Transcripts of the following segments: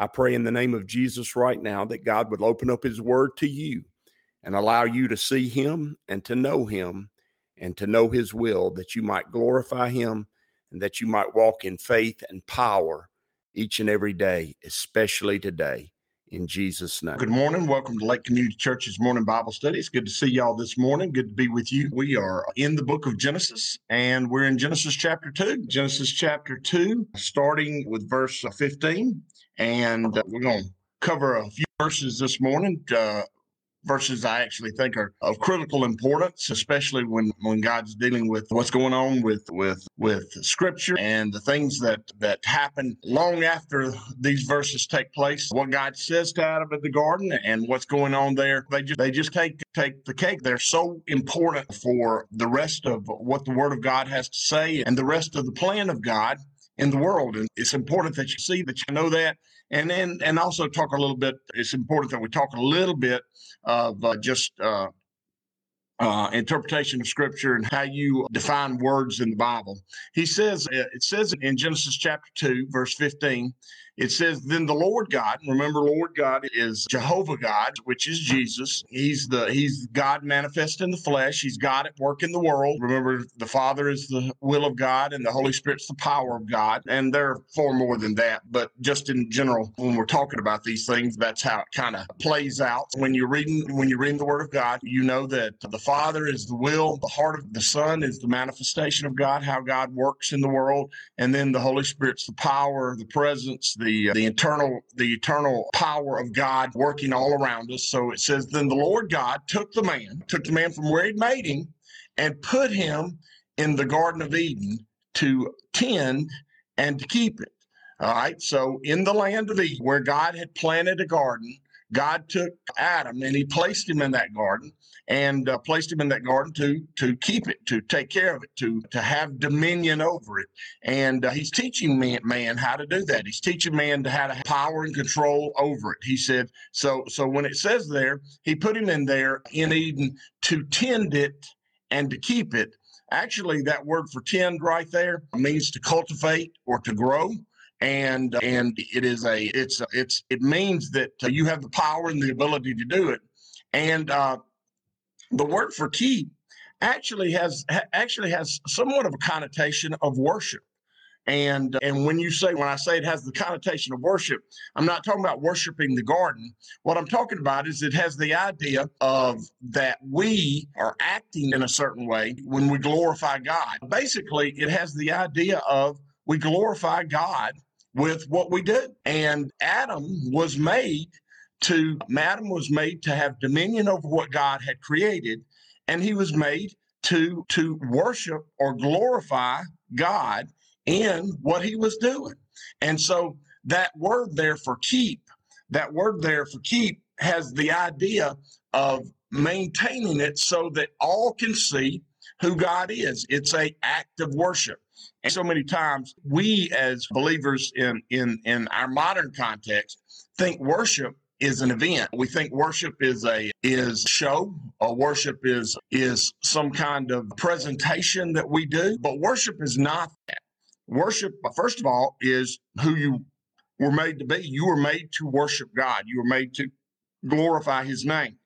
I pray in the name of Jesus right now that God would open up his word to you and allow you to see him and to know his will, that you might glorify him and that you might walk in faith and power each and every day, especially today, in Jesus' name. Good morning. Welcome to Lake Community Church's Morning Bible Study. It's good to see y'all this morning. Good to be with you. We are in the book of Genesis, and we're in Genesis chapter 2. Genesis chapter 2, starting with verse 15. And we're going to cover a few verses this morning, verses I actually think are of critical importance, especially when God's dealing with what's going on with Scripture and the things that happen long after these verses take place. What God says to Adam in the garden and what's going on there, they just take the cake. They're so important for the rest of what the Word of God has to say and the rest of the plan of God in the world. And it's important that you see that, you know that, and also talk a little bit. It's important that we talk a little bit of interpretation of Scripture and how you define words in the Bible. It says in Genesis chapter 2, verse 15, it says, "Then the Lord God," remember Lord God is Jehovah God, which is Jesus. He's God manifest in the flesh. He's God at work in the world. Remember, the Father is the will of God and the Holy Spirit's the power of God. And there are far more than that, but just in general, when we're talking about these things, that's how it kind of plays out. When you're reading the Word of God, you know that the Father is the will, the heart of the Son is the manifestation of God, how God works in the world, and then the Holy Spirit's the power, the presence, the eternal power of God working all around us. So it says, "Then the Lord God took the man from where he'd made him, and put him in the Garden of Eden to tend and to keep it." All right. So in the land of Eden, where God had planted a garden, God took Adam and he placed him in that garden and to keep it, to take care of it, to have dominion over it. And he's teaching man how to do that. He's teaching man how to have power and control over it. He said, so when it says there, he put him in there in Eden to tend it and to keep it. Actually, that word for tend right there means to cultivate or to grow. And it means that you have the power and the ability to do it. And the word for keep actually has somewhat of a connotation of worship. And when I say it has the connotation of worship, I'm not talking about worshiping the garden. What I'm talking about is it has the idea of that we are acting in a certain way when we glorify God. Basically, it has the idea of we glorify God with what we do. And Adam was made to have dominion over what God had created, and he was made to worship or glorify God in what he was doing. And so that word there for keep has the idea of maintaining it so that all can see who God is. It's an act of worship. And so many times we as believers in our modern context think worship is an event. We think worship is show, or worship is some kind of presentation that we do. But worship is not that. Worship, first of all, is who you were made to be. You were made to worship God. You were made to glorify his name.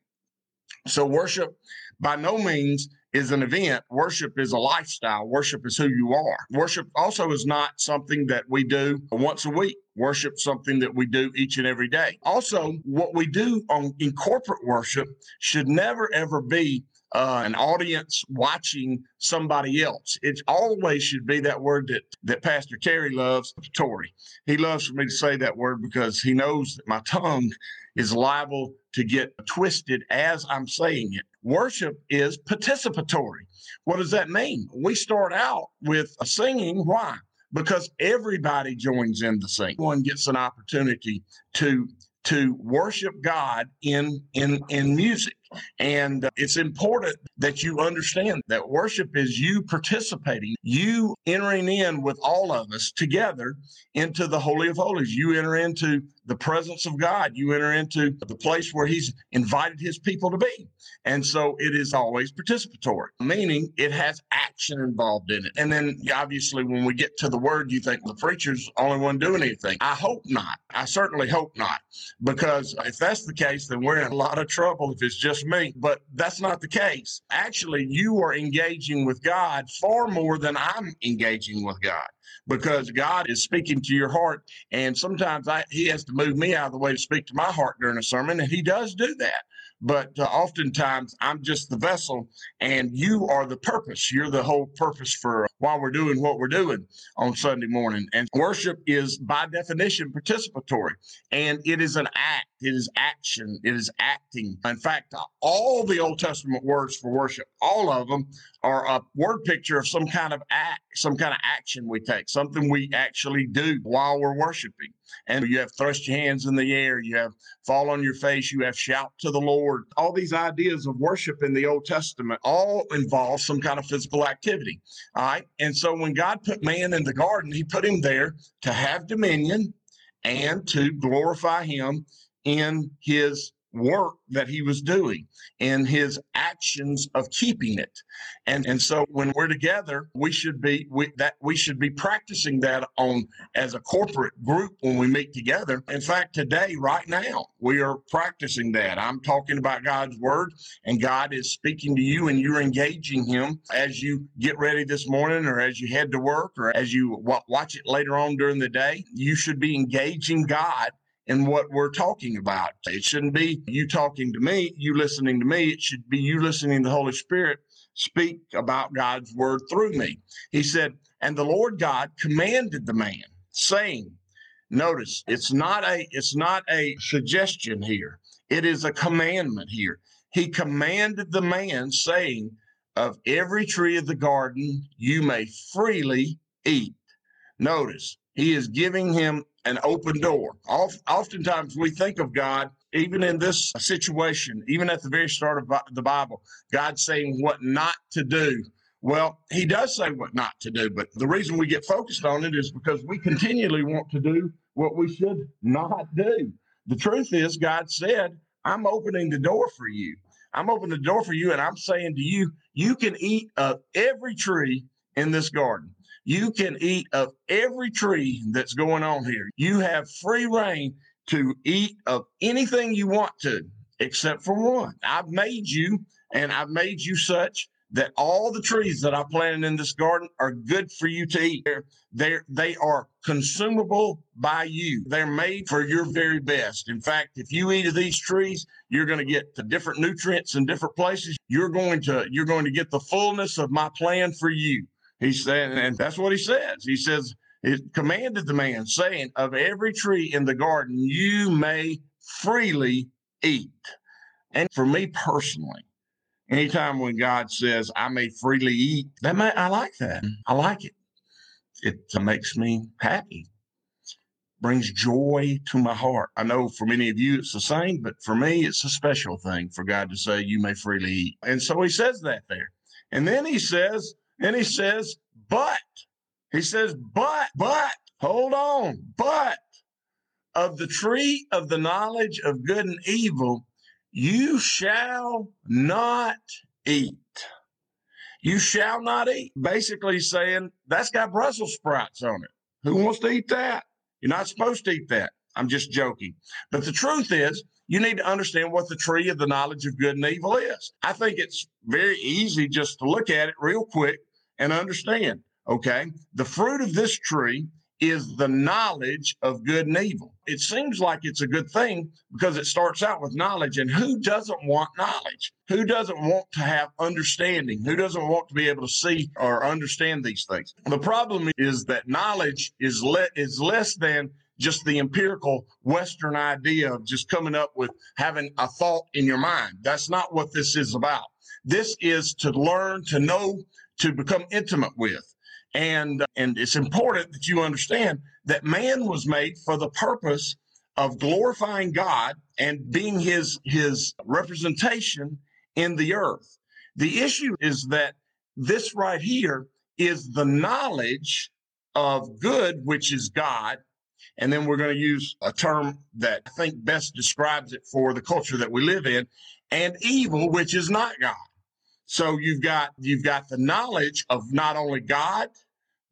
So worship by no means is an event. Worship is a lifestyle. Worship is who you are. Worship also is not something that we do once a week. Worship something that we do each and every day. Also, what we do in corporate worship should never, ever be an audience watching somebody else. It always should be that word that Pastor Terry loves, Torrey. He loves for me to say that word because he knows that my tongue is liable to get twisted as I'm saying it. Worship is participatory. What does that mean? We start out with singing. Why? Because everybody joins in the sing. Everyone gets an opportunity to to worship God in music. And it's important that you understand that worship is you participating, you entering in with all of us together into the Holy of Holies. You enter into the presence of God. You enter into the place where he's invited his people to be. And so it is always participatory, meaning it has action involved in it. And then obviously when we get to the word, you think the preacher's the only one doing anything. I hope not. I certainly hope not, because if that's the case, then we're in a lot of trouble if it's just me. But that's not the case. Actually, you are engaging with God far more than I'm engaging with God, because God is speaking to your heart. And sometimes he has to move me out of the way to speak to my heart during a sermon, and he does do that. But oftentimes, I'm just the vessel, and you are the purpose. You're the whole purpose for why we're doing what we're doing on Sunday morning. And worship is, by definition, participatory, and it is an act. It is action. It is acting. In fact, all the Old Testament words for worship, all of them, are a word picture of some kind of act, some kind of action we take, something we actually do while we're worshiping. And you have thrust your hands in the air, you have fall on your face, you have shout to the Lord. All these ideas of worship in the Old Testament all involve some kind of physical activity. All right. And so when God put man in the garden, he put him there to have dominion and to glorify him in his work that he was doing, in his actions of keeping it. And so when we're together, we should be practicing that on as a corporate group when we meet together. In fact, today, right now, we are practicing that. I'm talking about God's word, and God is speaking to you, and you're engaging him as you get ready this morning, or as you head to work, or as you watch it later on during the day. You should be engaging God and what we're talking about. It shouldn't be you talking to me, you listening to me. It should be you listening to the Holy Spirit speak about God's word through me. He said, and the Lord God commanded the man, saying, notice, it's not a suggestion here. It is a commandment here. He commanded the man, saying, of every tree of the garden you may freely eat. Notice, he is giving him an open door. Oftentimes we think of God, even in this situation, even at the very start of the Bible, God saying what not to do. Well, he does say what not to do, but the reason we get focused on it is because we continually want to do what we should not do. The truth is, God said, I'm opening the door for you. I'm opening the door for you, and I'm saying to you, you can eat of every tree in this garden. You can eat of every tree that's going on here. You have free reign to eat of anything you want to, except for one. I've made you, and I've made you such that all the trees that I planted in this garden are good for you to eat. They are consumable by you. They're made for your very best. In fact, if you eat of these trees, you're going to get the different nutrients in different places. You're going to get the fullness of my plan for you. He said, and that's what he says. He says, it commanded the man, saying, of every tree in the garden, you may freely eat. And for me personally, anytime when God says, I may freely eat, I like that. I like it. It makes me happy, brings joy to my heart. I know for many of you, it's the same, but for me, it's a special thing for God to say, you may freely eat. And so he says that there. And then he says, but of the tree of the knowledge of good and evil, you shall not eat. You shall not eat. Basically saying, that's got Brussels sprouts on it. Who wants to eat that? You're not supposed to eat that. I'm just joking. But the truth is, you need to understand what the tree of the knowledge of good and evil is. I think it's very easy just to look at it real quick and understand, okay, the fruit of this tree is the knowledge of good and evil. It seems like it's a good thing because it starts out with knowledge. And who doesn't want knowledge? Who doesn't want to have understanding? Who doesn't want to be able to see or understand these things? The problem is that knowledge is less than just the empirical Western idea of just coming up with having a thought in your mind. That's not what this is about. This is to learn, to know, to become intimate with. And it's important that you understand that man was made for the purpose of glorifying God and being his representation in the earth. The issue is that this right here is the knowledge of good, which is God. And then we're going to use a term that I think best describes it for the culture that we live in, and evil, which is not God. So you've got the knowledge of not only God,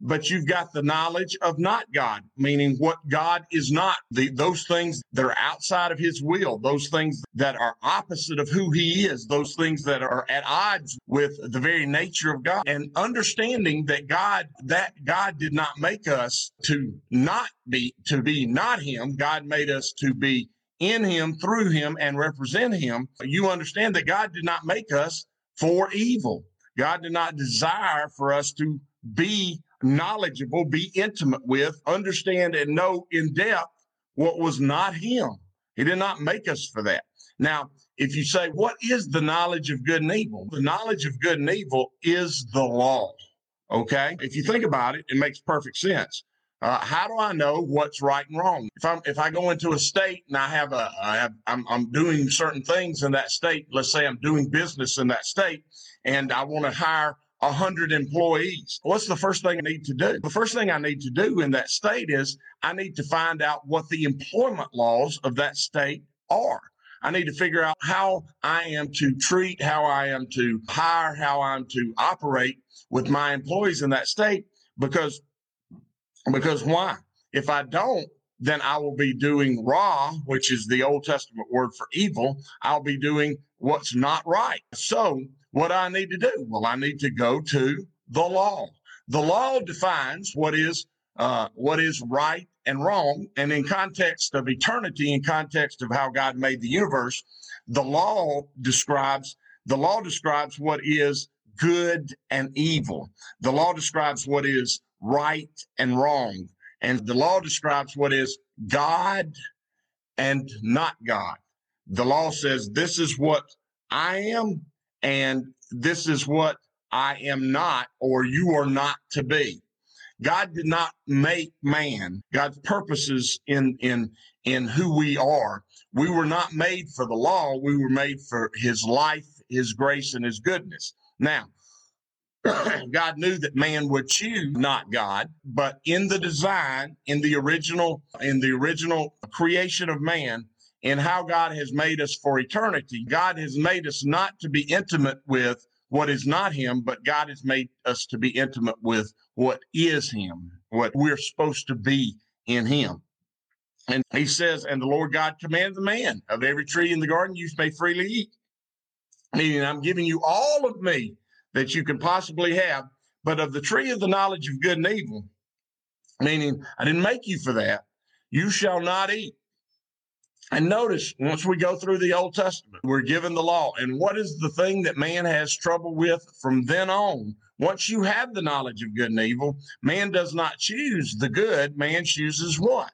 but you've got the knowledge of not God, meaning what God is not, those things that are outside of his will, those things that are opposite of who he is, those things that are at odds with the very nature of God, and understanding that God did not make us to be not him. God made us to be in him, through him, and represent him. You understand that God did not make us for evil. God did not desire for us to be knowledgeable, be intimate with, understand and know in depth what was not him. He did not make us for that. Now, if you say, what is the knowledge of good and evil? The knowledge of good and evil is the law, okay? If you think about it, it makes perfect sense. How do I know what's right and wrong? If I go into a state and I'm doing certain things in that state, let's say I'm doing business in that state, and I want to hire 100 employees. What's the first thing I need to do? The first thing I need to do in that state is I need to find out what the employment laws of that state are. I need to figure out how I am to treat, how I am to hire, how I'm to operate with my employees in that state, because why? If I don't, then I will be doing ra, which is the Old Testament word for evil. I'll be doing what's not right. So what I need to do? Well, I need to go to the law. The law defines what is right and wrong. And in context of eternity, in context of how God made the universe, the law describes what is good and evil. The law describes what is right and wrong. And the law describes what is God and not God. The law says, this is what I am, and this is what I am not, or you are not to be. God did not make man. God's purposes in who we are. We were not made for the law. We were made for his life, his grace, and his goodness. Now, God knew that man would choose not God, but in the design, in the original creation of man, in how God has made us for eternity, God has made us not to be intimate with what is not him, but God has made us to be intimate with what is him, what we're supposed to be in him. And he says, and the Lord God commanded the man, of every tree in the garden you may freely eat, meaning I'm giving you all of me that you can possibly have, but of the tree of the knowledge of good and evil, meaning I didn't make you for that, you shall not eat. And notice, once we go through the Old Testament, we're given the law. And what is the thing that man has trouble with from then on? Once you have the knowledge of good and evil, man does not choose the good. Man chooses what?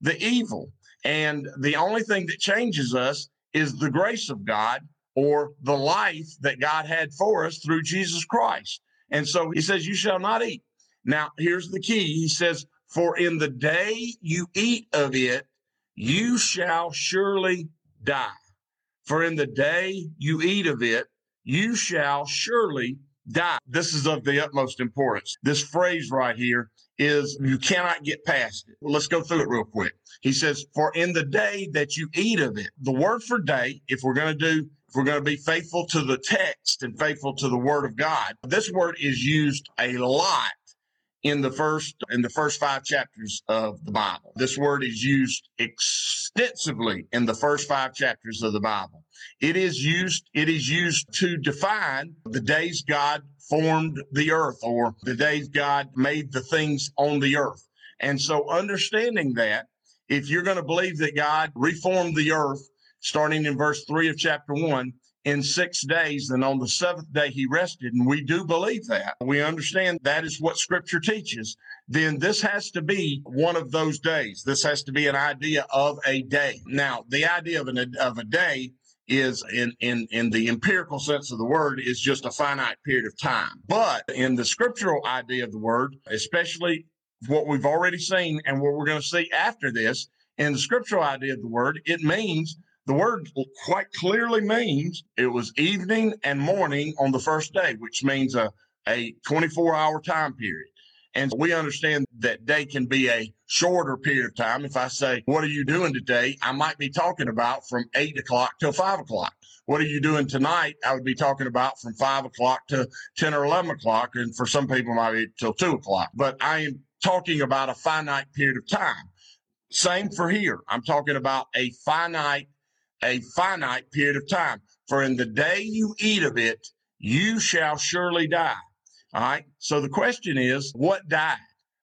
The evil. And the only thing that changes us is the grace of God, or the life that God had for us through Jesus Christ. And so he says, you shall not eat. Now, here's the key. He says, for in the day you eat of it, you shall surely die. For in the day you eat of it, you shall surely die. This is of the utmost importance. This phrase right here is, you cannot get past it. Well, let's go through it real quick. He says, for in the day that you eat of it. The word for day, if we're going to be faithful to the text and faithful to the word of God, this word is used a lot in the first 5 chapters of the Bible. This word is used extensively in the first 5 chapters of the Bible. It is used to define the days God formed the earth, or the days God made the things on the earth. And so understanding that, if you're going to believe that God reformed the earth, starting in verse 3 of chapter 1, in 6 days, and on the 7th day he rested, and we do believe that. We understand that is what Scripture teaches. Then this has to be one of those days. This has to be an idea of a day. Now, the idea of a day is, in the empirical sense of the word, is just a finite period of time. But in the scriptural idea of the word, especially what we've already seen and what we're going to see after this, in the scriptural idea of the word, it means, the word quite clearly means it was evening and morning on the first day, which means a 24-hour time period. And we understand that day can be a shorter period of time. If I say, what are you doing today? I might be talking about from 8 o'clock till 5 o'clock. What are you doing tonight? I would be talking about from 5 o'clock to 10 or 11 o'clock. And for some people, it might be till 2 o'clock. But I am talking about a finite period of time. Same for here. I'm talking about a finite period of time. For in the day you eat of it, you shall surely die. All right. So the question is, what died?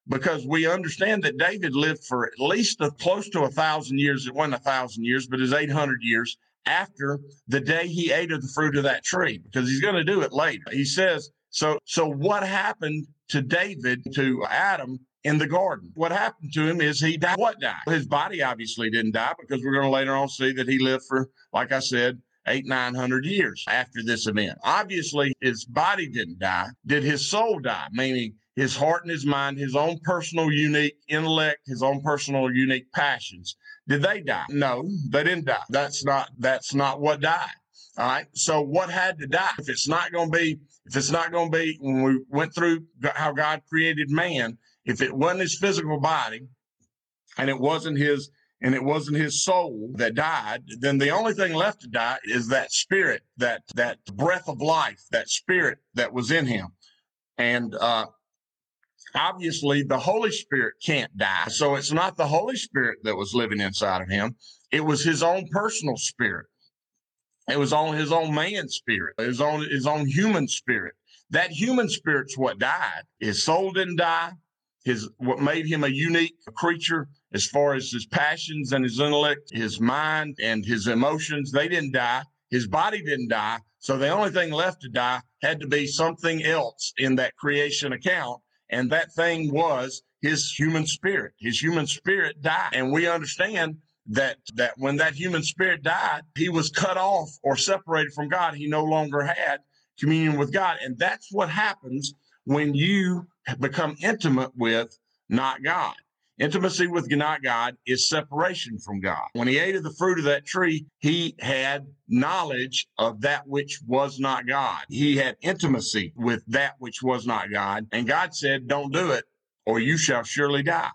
Because we understand that David lived for at least close to 1,000 years. It wasn't 1,000 years, but it's 800 years after the day he ate of the fruit of that tree, because he's going to do it later. He says, so what happened to David, to Adam in the garden? What happened to him is he died. What died? His body obviously didn't die, because we're going to later on see that he lived for, like I said, 800-900 years after this event. Obviously, his body didn't die. Did his soul die? Meaning his heart and his mind, his own personal unique intellect, his own personal unique passions. Did they die? No, they didn't die. That's not what died. All right. So what had to die? If it's not going to be when we went through how God created man, if it wasn't his physical body and it wasn't his soul that died, then the only thing left to die is that spirit, that breath of life, that spirit that was in him. And obviously the Holy Spirit can't die. So it's not the Holy Spirit that was living inside of him. It was his own personal spirit. It was on his own man's spirit, his own human spirit. That human spirit's what died. His soul didn't die. What made him a unique creature as far as his passions and his intellect, his mind and his emotions, they didn't die. His body didn't die. So the only thing left to die had to be something else in that creation account. And that thing was his human spirit. His human spirit died. And we understand that when that human spirit died, he was cut off or separated from God. He no longer had communion with God. And that's what happens when you become intimate with not God. Intimacy with not God is separation from God. When he ate of the fruit of that tree, he had knowledge of that which was not God. He had intimacy with that which was not God. And God said, don't do it or you shall surely die.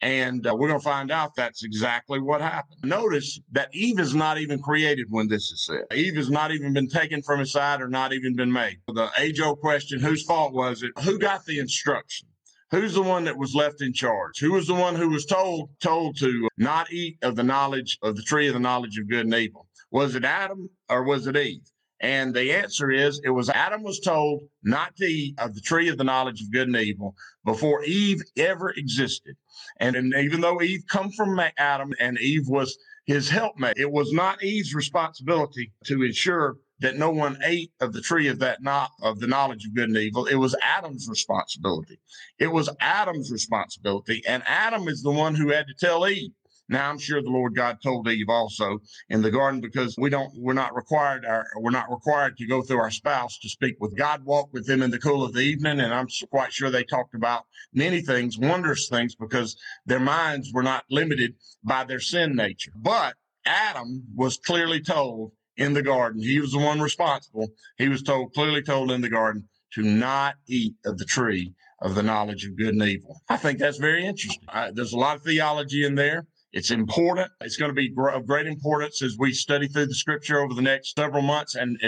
And we're going to find out that's exactly what happened. Notice that Eve is not even created when this is said. Eve has not even been taken from his side or not even been made. The age-old question, whose fault was it? Who got the instruction? Who's the one that was left in charge? Who was the one who was told to not eat of the knowledge of the tree of the knowledge of good and evil? Was it Adam or was it Eve? And the answer is, it was Adam was told not to eat of the tree of the knowledge of good and evil before Eve ever existed. And even though Eve come from Adam and Eve was his helpmate, it was not Eve's responsibility to ensure that no one ate of the tree of the knowledge of good and evil. It was Adam's responsibility. It was Adam's responsibility. And Adam is the one who had to tell Eve. Now, I'm sure the Lord God told Eve also in the garden, because we're not required to go through our spouse to speak with God. Walked with them in the cool of the evening. And I'm quite sure they talked about many things, wondrous things, because their minds were not limited by their sin nature. But Adam was clearly told in the garden. He was the one responsible. He was clearly told in the garden to not eat of the tree of the knowledge of good and evil. I think that's very interesting. There's a lot of theology in there. It's important. It's going to be of great importance as we study through the scripture over the next several months. And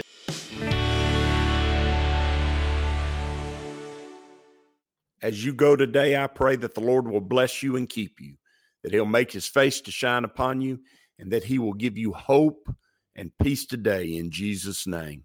as you go today, I pray that the Lord will bless you and keep you, that he'll make his face to shine upon you, and that he will give you hope and peace today in Jesus' name.